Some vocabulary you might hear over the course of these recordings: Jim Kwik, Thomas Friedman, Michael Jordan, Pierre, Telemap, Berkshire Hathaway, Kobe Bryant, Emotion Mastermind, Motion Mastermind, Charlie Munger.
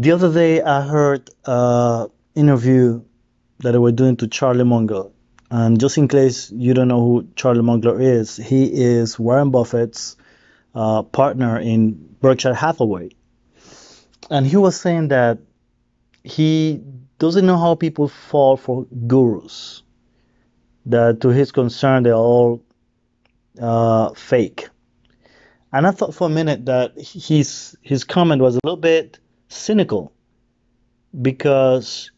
The other day I heard an interview that they were doing to Charlie Munger. And just in case you don't know who Charlie Munger is, he is Warren Buffett's partner in Berkshire Hathaway. And he was saying that he doesn't know how people fall for gurus, that to his concern, they're all fake. And I thought for a minute that his comment was a little bit cynical, because,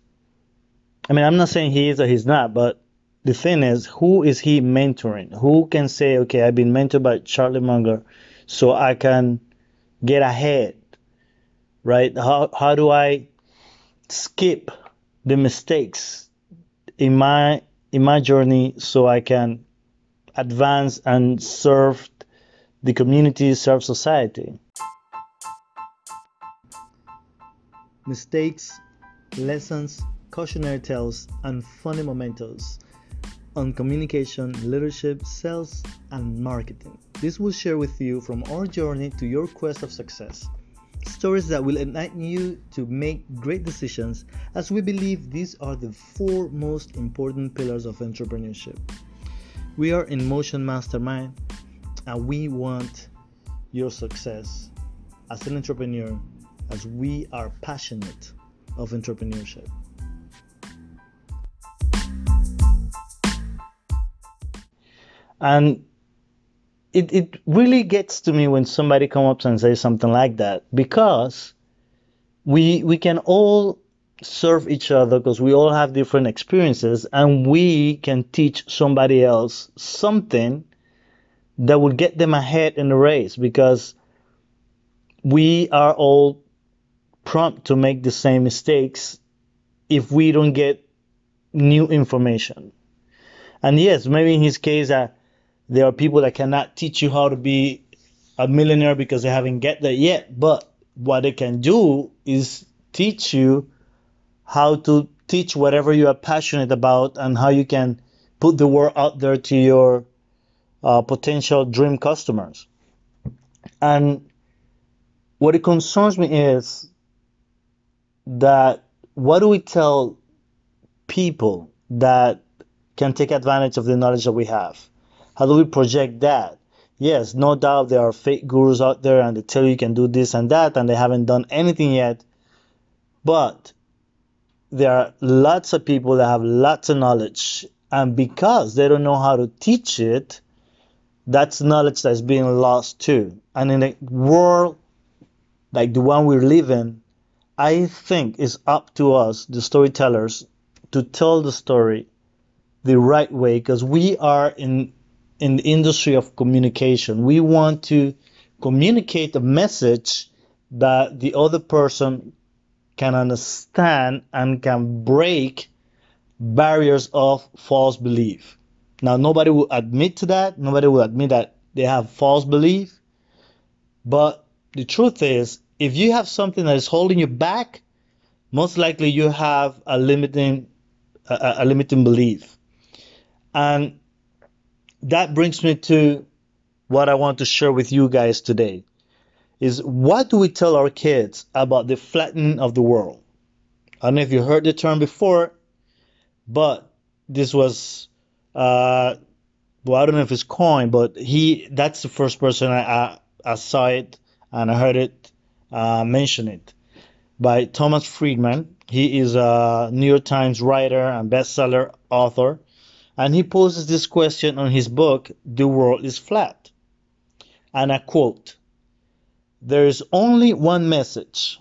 I mean, I'm not saying he is or he's not, but the thing is, who is he mentoring? Who can say, okay, I've been mentored by Charlie Munger, so I can get ahead, right? How do I skip the mistakes in my journey so I can advance and serve the community, serve society? Mistakes, lessons, cautionary tales, and funny mementos on communication, leadership, sales, and marketing. This will share with you from our journey to your quest of success. Stories that will ignite you to make great decisions, as we believe these are the four most important pillars of entrepreneurship. We are in Motion Mastermind, and we want your success as an entrepreneur, as we are passionate of entrepreneurship. And it really gets to me when somebody comes up and says something like that, because we can all serve each other, because we all have different experiences, and we can teach somebody else something that will get them ahead in the race, because we are all prompt to make the same mistakes if we don't get new information. And yes, maybe in his case, there are people that cannot teach you how to be a millionaire because they haven't get there yet. But what they can do is teach you how to teach whatever you are passionate about, and how you can put the word out there to your potential dream customers. And what it concerns me is that, what do we tell people that can take advantage of the knowledge that we have? How do we project that? Yes, no doubt there are fake gurus out there, and they tell you can do this and that, and they haven't done anything yet. But there are lots of people that have lots of knowledge, and because they don't know how to teach it, that's knowledge that's being lost too. And in a world like the one we live in, I think it's up to us, the storytellers, to tell the story the right way, because we are in the industry of communication. We want to communicate a message that the other person can understand and can break barriers of false belief. Now, nobody will admit to that. Nobody will admit that they have false belief. But the truth is, if you have something that is holding you back, most likely you have a limiting belief. And that brings me to what I want to share with you guys today, is what do we tell our kids about the flattening of the world? I don't know if you heard the term before, but this was, well, I don't know if it's coined, but that's the first person I saw it, and I heard it mention it, by Thomas Friedman. He is a New York Times writer and bestseller author. And he poses this question on his book, The World is Flat. And I quote, "There is only one message.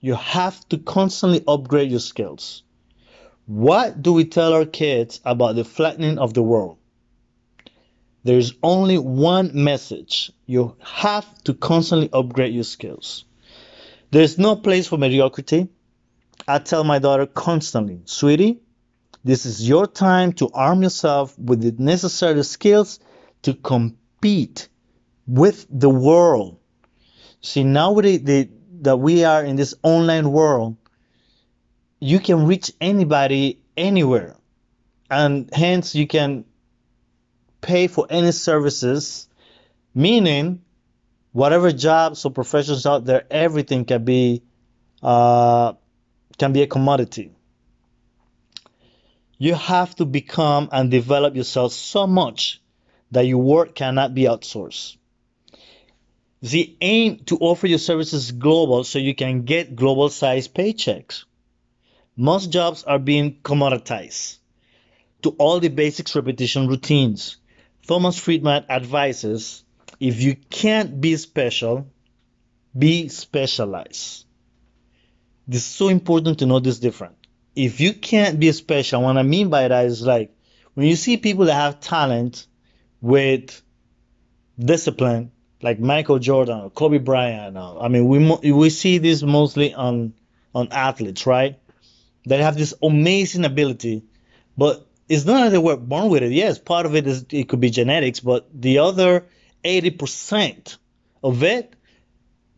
You have to constantly upgrade your skills." What do we tell our kids about the flattening of the world? There is only one message. You have to constantly upgrade your skills. There is no place for mediocrity. I tell my daughter constantly, "Sweetie, this is your time to arm yourself with the necessary skills to compete with the world." See, now that we are in this online world, you can reach anybody, anywhere. And hence, you can pay for any services, meaning whatever jobs or professions out there, everything can be can be a commodity. You have to become and develop yourself so much that your work cannot be outsourced. The aim to offer your services global so you can get global sized paychecks. Most jobs are being commoditized to all the basics repetition routines. Thomas Friedman advises, if you can't be special, be specialized. This is so important to know this difference. If you can't be special, what I mean by that is like when you see people that have talent with discipline, like Michael Jordan or Kobe Bryant. I mean, we see this mostly on athletes, right? They have this amazing ability, but it's not that they were born with it. Yes, part of it is it could be genetics, but the other 80% of it,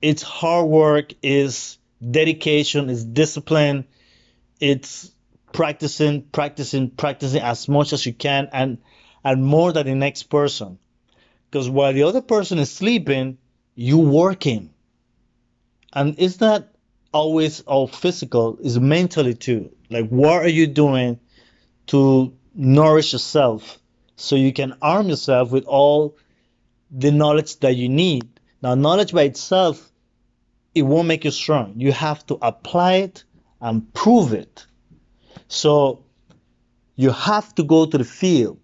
it's hard work, is dedication, is discipline, it's practicing as much as you can and more than the next person. Because while the other person is sleeping, you're working. And it's not always all physical, it's mentally too. Like, what are you doing to nourish yourself so you can arm yourself with all the knowledge that you need? Now, knowledge by itself, it won't make you strong. You have to apply it and prove it. So you have to go to the field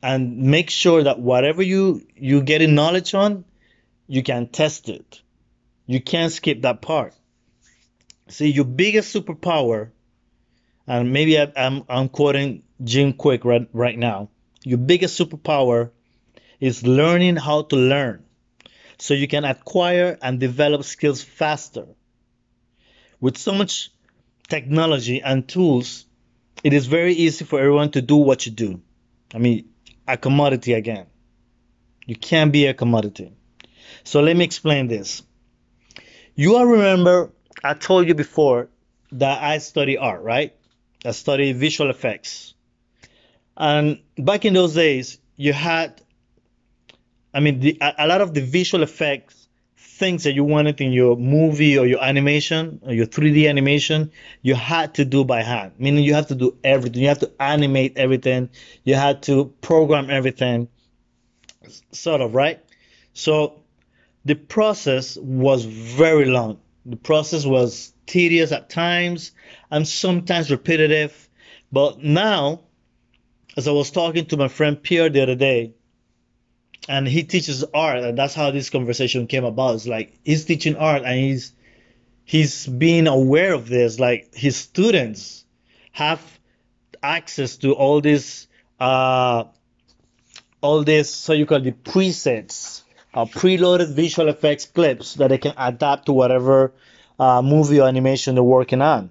and make sure that whatever you get in knowledge on, you can test it. You can't skip that part. See, your biggest superpower, and maybe I'm quoting Jim Kwik right now, your biggest superpower is learning how to learn so you can acquire and develop skills faster. With so much technology and tools, it is very easy for everyone to do what you do. I mean, a commodity again. You can't be a commodity. So let me explain this. You all remember I told you before that I study art, right? I study visual effects. And back in those days, you had, I mean, a lot of the visual effects, things that you wanted in your movie or your animation, or your 3D animation, you had to do by hand. Meaning you have to do everything. You have to animate everything. You had to program everything, sort of, right? So the process was very long. The process was tedious at times and sometimes repetitive. But now, as I was talking to my friend Pierre the other day, and he teaches art, and that's how this conversation came about. It's like he's teaching art and he's being aware of this. Like his students have access to all this so you call the presets, preloaded visual effects clips that they can adapt to whatever movie or animation they're working on.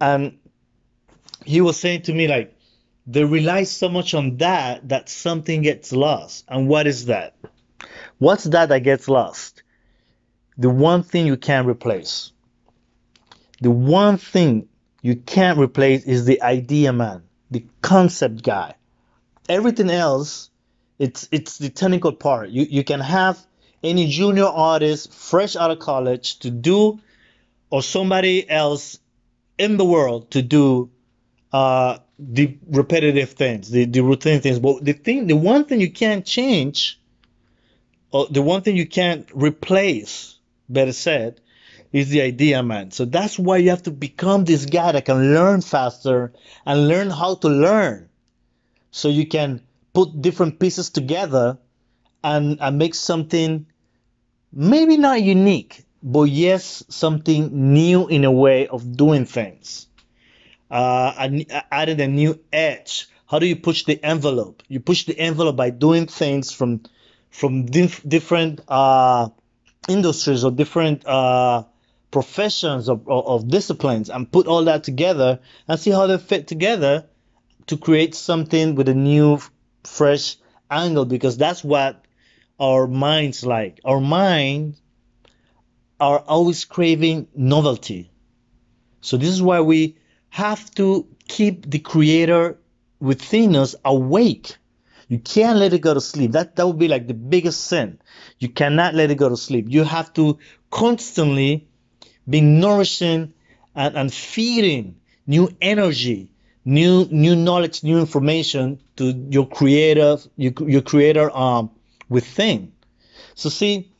And he was saying to me, like, they rely so much on that something gets lost. And what is that? What's that gets lost? The one thing you can't replace. The one thing you can't replace is the idea man, the concept guy. Everything else, it's the technical part. You can have any junior artist fresh out of college to do, or somebody else in the world to do the repetitive things, the routine things. But the one thing you can't change, or the one thing you can't replace, better said, is the idea man. So that's why you have to become this guy that can learn faster and learn how to learn, so you can put different pieces together and make something maybe not unique, but yes, something new in a way of doing things. Added a new edge. How do you push the envelope? You push the envelope by doing things from different industries or different professions of disciplines, and put all that together and see how they fit together to create something with a new, fresh angle. Because that's what our minds like. Our minds are always craving novelty. So this is why we have to keep the creator within us awake. You can't let it go to sleep. That would be like the biggest sin. You cannot let it go to sleep. You have to constantly been nourishing and feeding new energy, new knowledge, new information to your creative, your creator within. So see,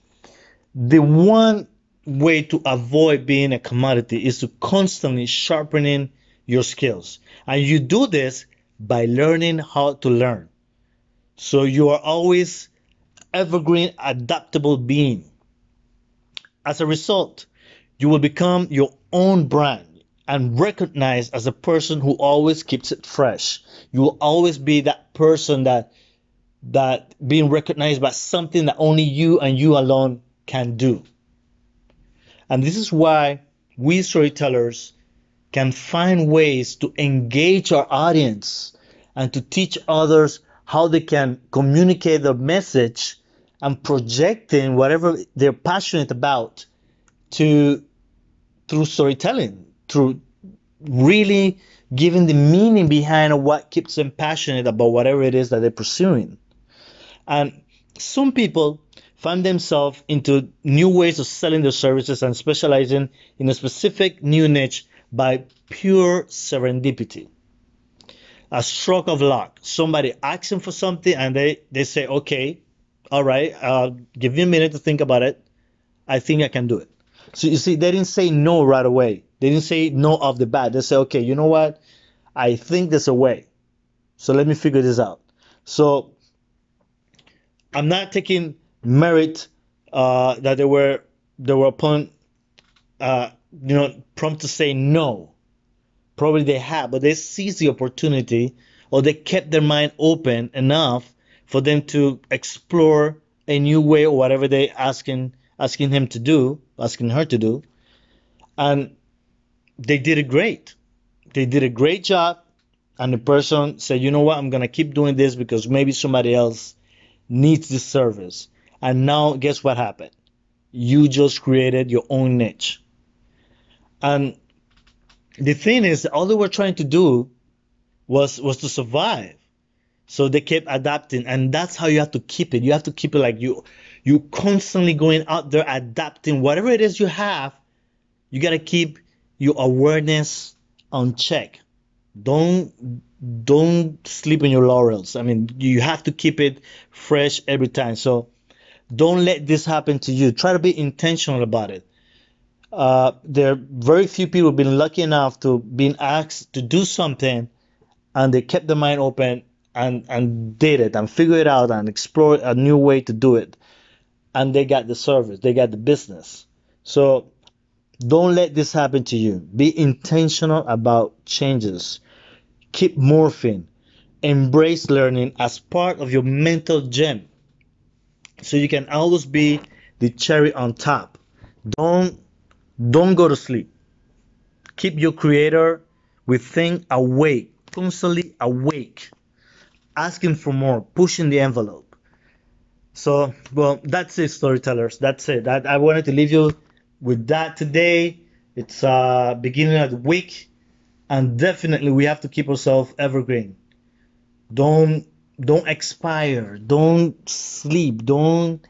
the one way to avoid being a commodity is to constantly sharpening your skills, and you do this by learning how to learn. So you are always evergreen, adaptable being. As a result, you will become your own brand and recognized as a person who always keeps it fresh. You will always be that person that being recognized by something that only you and you alone can do. And this is why we storytellers can find ways to engage our audience and to teach others how they can communicate their message and projecting whatever they're passionate about through storytelling, through really giving the meaning behind what keeps them passionate about whatever it is that they're pursuing. And some people find themselves into new ways of selling their services and specializing in a specific new niche by pure serendipity. A stroke of luck. Somebody asks them for something and they say, okay, all right, give me a minute to think about it. I think I can do it. So you see, they didn't say no right away. They didn't say no off the bat. They say, okay, you know what? I think there's a way. So let me figure this out. So I'm not taking merit that they were upon prompt to say no. Probably they had, but they seized the opportunity, or they kept their mind open enough for them to explore a new way or whatever they asking him to do, asking her to do, and they did it great. They did a great job, and the person said, you know what, I'm gonna keep doing this because maybe somebody else needs this service. And now, guess what happened? You just created your own niche. And the thing is, all they were trying to do was to survive. So they kept adapting, and that's how you have to keep it. You have to keep it like you constantly going out there adapting. Whatever it is you have, you gotta keep your awareness on check. Don't sleep on your laurels. I mean, you have to keep it fresh every time. So don't let this happen to you. Try to be intentional about it. There are very few people who've been lucky enough to been asked to do something, and they kept their mind open and did it and figured it out and explored a new way to do it. And they got the service. They got the business. So don't let this happen to you. Be intentional about changes. Keep morphing. Embrace learning as part of your mental gym, so you can always be the cherry on top. Don't go to sleep. Keep your creator within awake, constantly awake, asking for more, pushing the envelope. So, well, that's it, storytellers. That's it. I wanted to leave you with that today. It's beginning of the week, and definitely we have to keep ourselves evergreen. Don't expire. Don't sleep. Don't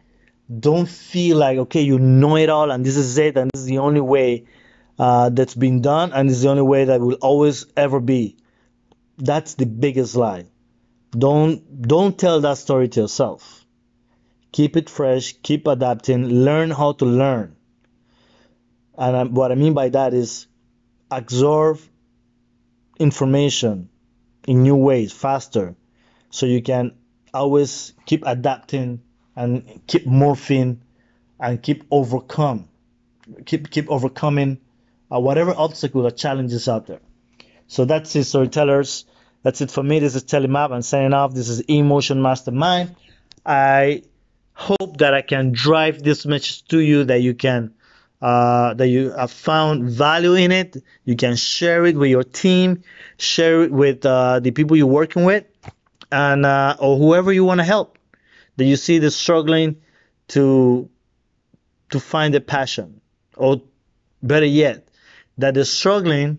feel like, okay, you know it all and this is it and this is the only way that's been done and it's the only way that will always ever be. That's the biggest lie. Don't tell that story to yourself. Keep it fresh. Keep adapting. Learn how to learn. And what I mean by that is absorb information in new ways faster, so you can always keep adapting and keep morphing and keep overcoming whatever obstacle or challenges out there. So that's it, storytellers. That's it for me. This is Telemap. I'm signing off. This is Emotion Mastermind. I hope that I can drive this message to you, that you can that you have found value in it. You can share it with your team, share it with the people you're working with, and or whoever you want to help, that you see they're struggling to find a passion, or better yet, that they're struggling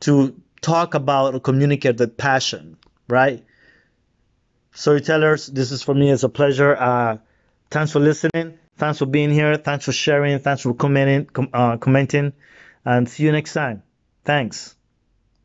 to talk about or communicate their passion, right? Storytellers, this is for me. It's a pleasure. Thanks for listening. Thanks for being here. Thanks for sharing. Thanks for commenting. And see you next time. Thanks.